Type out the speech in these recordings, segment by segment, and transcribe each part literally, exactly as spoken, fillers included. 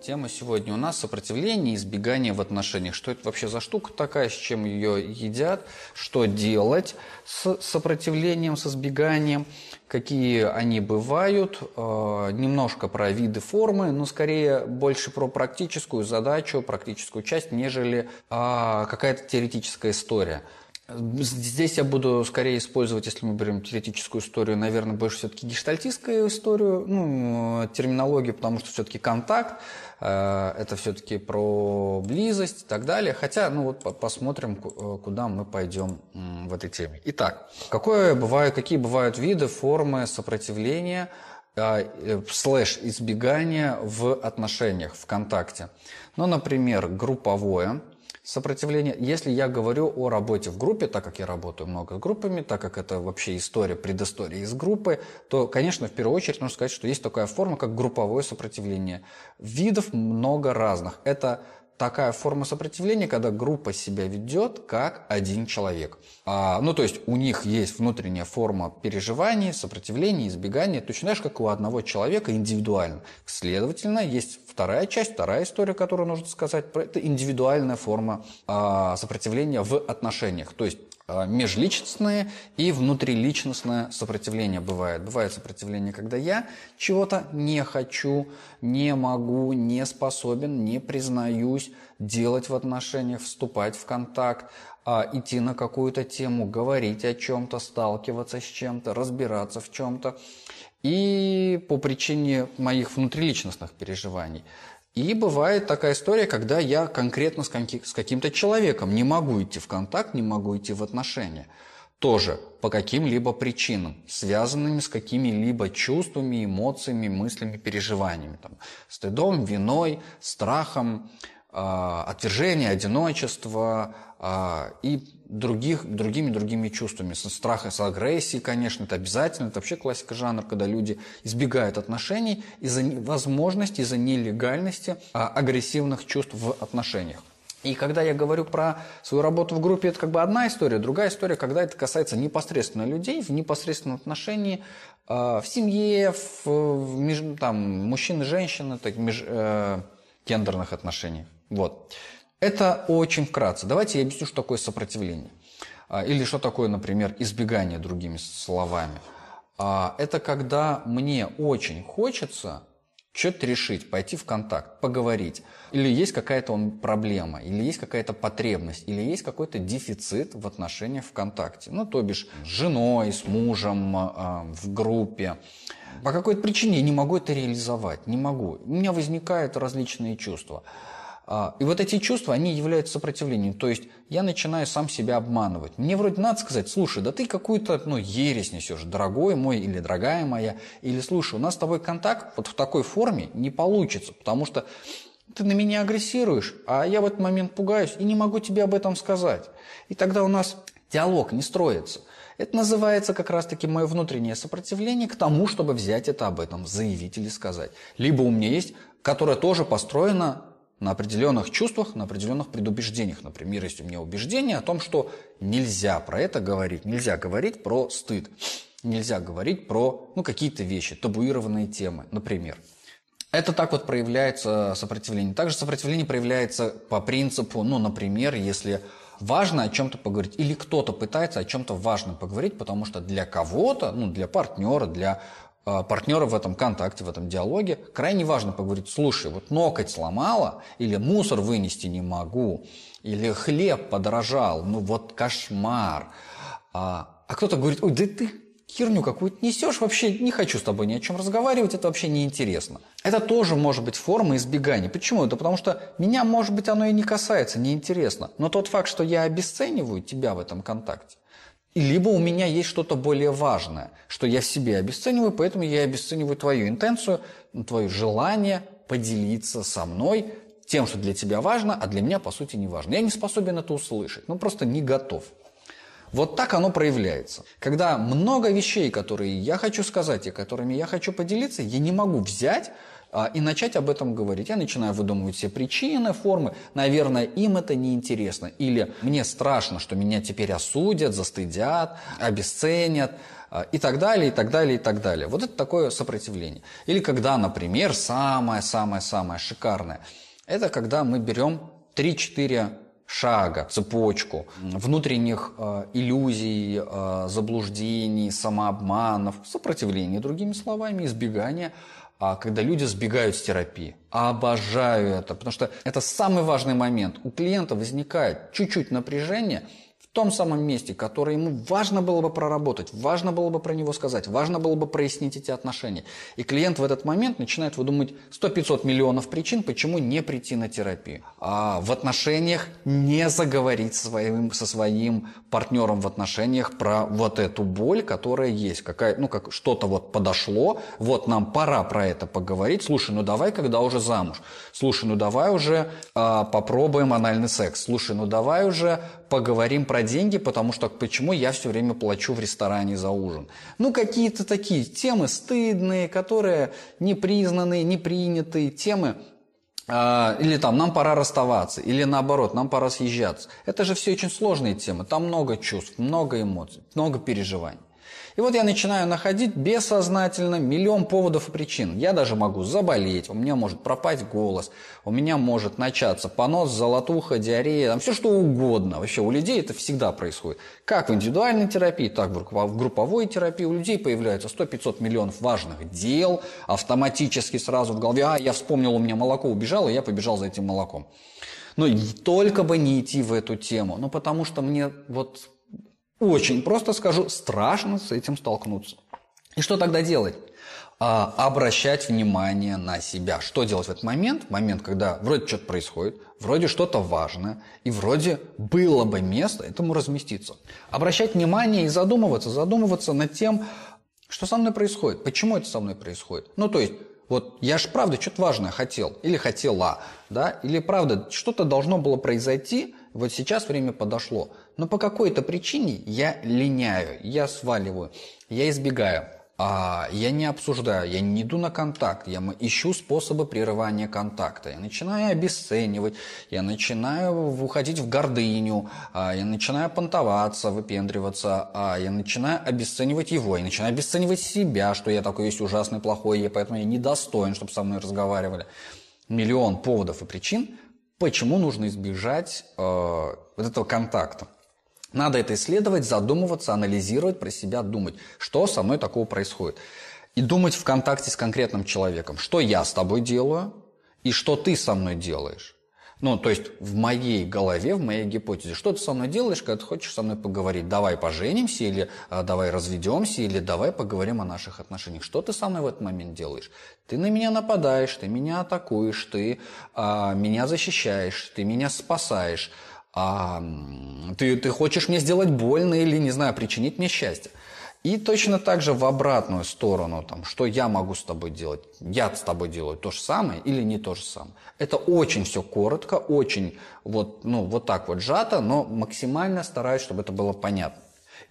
Тема сегодня у нас сопротивление и избегание в отношениях. Что это вообще за штука такая, с чем ее едят, что делать с сопротивлением, с избеганием, какие они бывают, э, немножко про виды формы, но скорее больше про практическую задачу, практическую часть, нежели э, какая-то теоретическая история. Здесь я буду скорее использовать, если мы берем теоретическую историю, наверное, больше все-таки гештальтистскую историю, ну, терминологию, потому что все-таки контакт, э, это все-таки про близость и так далее. Хотя, ну вот посмотрим, куда мы пойдем в этой теме. Итак, какое бывает, какие бывают виды, формы сопротивления, э, слэш избегания в отношениях, в контакте? Ну, например, групповое сопротивление. Если я говорю о работе в группе, так как я работаю много с группами, так как это вообще история, предыстория из группы, то, конечно, в первую очередь нужно сказать, что есть такая форма, как групповое сопротивление. Видов много разных. Это такая форма сопротивления, когда группа себя ведет как один человек. А, ну, то есть у них есть внутренняя форма переживаний, сопротивления, избегания. Точно знаешь, как у одного человека индивидуально. Следовательно, есть вторая часть, вторая история, которую нужно сказать. Это индивидуальная форма а, сопротивления в отношениях. То есть а, межличностное и внутриличностное сопротивление бывает. Бывает сопротивление, когда я чего-то не хочу, не могу, не способен, не признаюсь делать в отношениях, вступать в контакт, идти на какую-то тему, говорить о чем-то, сталкиваться с чем-то, разбираться в чем-то. И по причине моих внутриличностных переживаний. И бывает такая история, когда я конкретно с каким-то человеком не могу идти в контакт, не могу идти в отношения. Тоже по каким-либо причинам, связанными с какими-либо чувствами, эмоциями, мыслями, переживаниями. Там, стыдом, виной, страхом, отвержение, одиночество и других, другими другими чувствами. Со страха, с агрессией, конечно, это обязательно. Это вообще классика жанра, когда люди избегают отношений из-за возможности, из-за нелегальности агрессивных чувств в отношениях. И когда я говорю про свою работу в группе, это как бы одна история. Другая история, когда это касается непосредственно людей, в непосредственном отношении, в семье, в, в, там, мужчин и женщин, так, меж, э, гендерных отношений. Вот. Это очень вкратце. Давайте я объясню, что такое сопротивление. Или что такое, например, избегание, другими словами. Это когда мне очень хочется что-то решить, пойти в контакт, поговорить. Или есть какая-то проблема, или есть какая-то потребность, или есть какой-то дефицит в отношениях в контакте. Ну, то бишь, с женой, с мужем, в группе. По какой-то причине я не могу это реализовать, не могу. У меня возникают различные чувства. И вот эти чувства, они являются сопротивлением. То есть я начинаю сам себя обманывать. Мне вроде надо сказать: слушай, да ты какую-то ну, ересь несешь, дорогой мой или дорогая моя. Или слушай, у нас с тобой контакт вот в такой форме не получится, потому что ты на меня агрессируешь, а я в этот момент пугаюсь и не могу тебе об этом сказать. И тогда у нас диалог не строится. Это называется как раз-таки мое внутреннее сопротивление к тому, чтобы взять это об этом, заявить или сказать. Либо у меня есть, которое тоже построено на определенных чувствах, на определенных предубеждениях. Например, есть у меня убеждение о том, что нельзя про это говорить, нельзя говорить про стыд, нельзя говорить про ну, какие-то вещи, табуированные темы, например. Это так вот проявляется сопротивление. Также сопротивление проявляется по принципу, ну, например, если важно о чем-то поговорить, или кто-то пытается о чем-то важном поговорить, потому что для кого-то, ну, для партнера, для э, партнера в этом контакте, в этом диалоге крайне важно поговорить: слушай, вот ноготь сломала, или мусор вынести не могу, или хлеб подорожал, ну вот кошмар. А, а кто-то говорит: ой, да ты херню какую-то несешь, вообще не хочу с тобой ни о чем разговаривать, это вообще неинтересно. Это тоже может быть форма избегания. Почему? Да потому что меня, может быть, оно и не касается, неинтересно. Но тот факт, что я обесцениваю тебя в этом контакте, либо у меня есть что-то более важное, что я в себе обесцениваю, поэтому я обесцениваю твою интенцию, твое желание поделиться со мной тем, что для тебя важно, а для меня, по сути, не важно. Я не способен это услышать, ну просто не готов. Вот так оно проявляется. Когда много вещей, которые я хочу сказать и которыми я хочу поделиться, я не могу взять а, и начать об этом говорить. Я начинаю выдумывать все причины, формы. Наверное, им это неинтересно. Или мне страшно, что меня теперь осудят, застыдят, обесценят. и так далее, и так далее, и так далее. Вот это такое сопротивление. Или когда, например, самое-самое-самое шикарное, это когда мы берем три-четыре шага, цепочку внутренних э, иллюзий, э, заблуждений, самообманов, сопротивления, другими словами, избегания, э, когда люди сбегают с терапии. Обожаю это, потому что это самый важный момент. У клиента возникает чуть-чуть напряжение в том самом месте, которое ему важно было бы проработать, важно было бы про него сказать, важно было бы прояснить эти отношения. И клиент в этот момент начинает выдумывать сто-пятьсот миллионов причин, почему не прийти на терапию. А в отношениях не заговорить своим, со своим партнером в отношениях про вот эту боль, которая есть. Какая, ну, как что-то вот подошло, вот нам пора про это поговорить. Слушай, ну давай, когда уже замуж. Слушай, ну давай уже а, попробуем анальный секс. Слушай, ну давай уже поговорим про деньги, потому что почему я все время плачу в ресторане за ужин. Ну, какие-то такие темы стыдные, которые не признанные, не принятые темы. Э, или там нам пора расставаться, или наоборот, нам пора съезжаться. Это же все очень сложные темы. Там много чувств, много эмоций, много переживаний. И вот я начинаю находить бессознательно миллион поводов и причин. Я даже могу заболеть, у меня может пропасть голос, у меня может начаться понос, золотуха, диарея, там все что угодно. Вообще у людей это всегда происходит. Как в индивидуальной терапии, так в групповой терапии. У людей появляются сто-пятьсот миллионов важных дел, автоматически сразу в голове. А, я вспомнил, у меня молоко убежало, и я побежал за этим молоком. Но только бы не идти в эту тему. Ну, потому что мне вот... Очень просто скажу, страшно с этим столкнуться. И что тогда делать? А, обращать внимание на себя. Что делать в этот момент? В момент, когда вроде что-то происходит, вроде что-то важное, и вроде было бы место этому разместиться. Обращать внимание и задумываться, задумываться над тем, что со мной происходит, почему это со мной происходит. Ну, то есть, вот я же правда что-то важное хотел, или хотела, да, или правда что-то должно было произойти, вот сейчас время подошло. Но по какой-то причине я линяю, я сваливаю, я избегаю, а я не обсуждаю, я не иду на контакт, я ищу способы прерывания контакта. Я начинаю обесценивать, я начинаю уходить в гордыню, я начинаю понтоваться, выпендриваться, я начинаю обесценивать его, я начинаю обесценивать себя, что я такой весь ужасный, плохой, и поэтому я недостоин, чтобы со мной разговаривали. Миллион поводов и причин, почему нужно избежать э, вот этого контакта. Надо это исследовать, задумываться, анализировать, про себя думать, что со мной такого происходит. И думать в контакте с конкретным человеком, что я с тобой делаю и что ты со мной делаешь. Ну, то есть в моей голове, в моей гипотезе, что ты со мной делаешь, когда ты хочешь со мной поговорить, давай поженимся или а, давай разведемся, или давай поговорим о наших отношениях. Что ты со мной в этот момент делаешь? Ты на меня нападаешь, ты меня атакуешь, ты а, меня защищаешь, ты меня спасаешь. А, ты, ты хочешь мне сделать больно или, не знаю, причинить мне счастье. И точно так же в обратную сторону, там, что я могу с тобой делать, я с тобой делаю то же самое или не то же самое. Это очень все коротко, очень вот, ну, вот так вот сжато, но максимально стараюсь, чтобы это было понятно.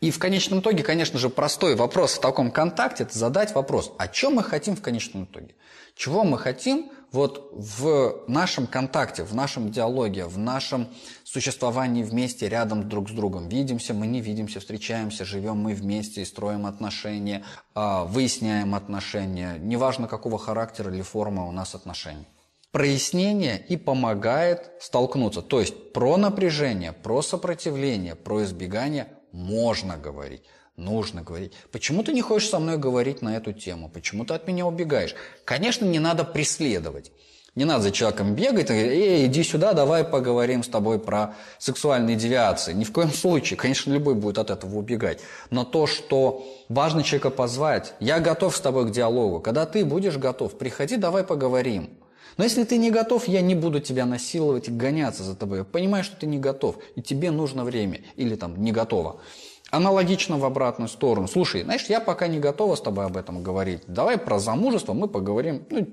И в конечном итоге, конечно же, простой вопрос в таком контакте – это задать вопрос, о чем мы хотим в конечном итоге, чего мы хотим. Вот в нашем контакте, в нашем диалоге, в нашем существовании вместе, рядом друг с другом. Видимся, мы не видимся, встречаемся, живем мы вместе, строим отношения, выясняем отношения. Неважно, какого характера или формы у нас отношения. Прояснение и помогает столкнуться. То есть про напряжение, про сопротивление, про избегание можно говорить. Нужно говорить. Почему ты не хочешь со мной говорить на эту тему? Почему ты от меня убегаешь? Конечно, не надо преследовать. Не надо за человеком бегать и говорить, эй, иди сюда, давай поговорим с тобой про сексуальные девиации. Ни в коем случае. Конечно, любой будет от этого убегать. Но то, что важно человека позвать, я готов с тобой к диалогу. Когда ты будешь готов, приходи, давай поговорим. Но если ты не готов, я не буду тебя насиловать и гоняться за тобой. Я понимаю, что ты не готов, и тебе нужно время. Или там не готово. Аналогично в обратную сторону. Слушай, знаешь, я пока не готова с тобой об этом говорить. Давай про замужество мы поговорим ну,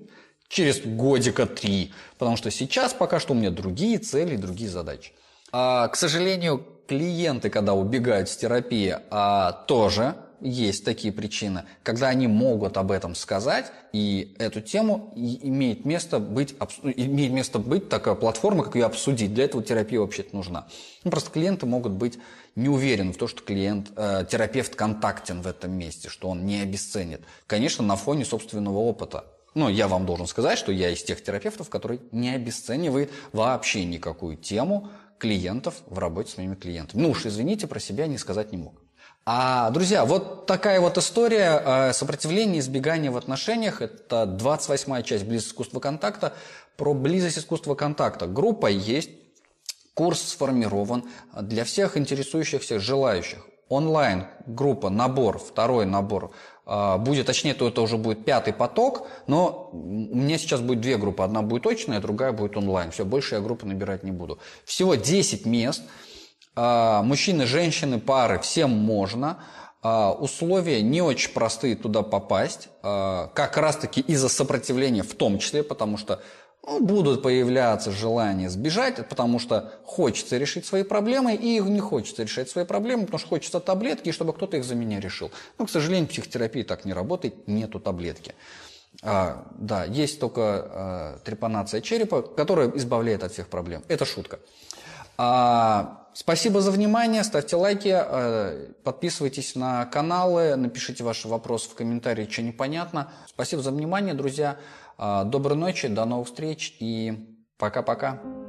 через годика три. Потому что сейчас пока что у меня другие цели, другие задачи. А, к сожалению, клиенты, когда убегают с терапии, а, тоже есть такие причины, когда они могут об этом сказать, и эту тему имеет место быть, имеет место быть такая платформа, как ее обсудить. Для этого терапия вообще-то нужна. Ну, просто клиенты могут быть не уверены в том, что клиент, э, терапевт контактен в этом месте, что он не обесценит. Конечно, на фоне собственного опыта. Но я вам должен сказать, что я из тех терапевтов, который не обесценивает вообще никакую тему клиентов в работе с моими клиентами. Ну уж извините, про себя не сказать не мог. А, друзья, вот такая вот история сопротивления, избегания в отношениях. Это двадцать восьмая часть «Близость искусства контакта». Про близость искусства контакта. Группа есть, курс сформирован для всех интересующихся, желающих. Онлайн группа, набор, второй набор будет, точнее, то это уже будет пятый поток, но у меня сейчас будет две группы. Одна будет очная, другая будет онлайн. Все, больше я группы набирать не буду. Всего десять мест. Мужчины, женщины, пары, всем можно. Условия не очень простые туда попасть, как раз-таки из-за сопротивления в том числе, потому что будут появляться желания сбежать, потому что хочется решить свои проблемы, и не хочется решать свои проблемы, потому что хочется таблетки, и чтобы кто-то их за меня решил. Но, к сожалению, психотерапия так не работает, нету таблетки. А, да, есть только а, трепанация черепа, которая избавляет от всех проблем. Это шутка. А, спасибо за внимание, ставьте лайки, а, подписывайтесь на каналы, напишите ваши вопросы в комментарии, что непонятно. Спасибо за внимание, друзья. Доброй ночи, до новых встреч и пока-пока.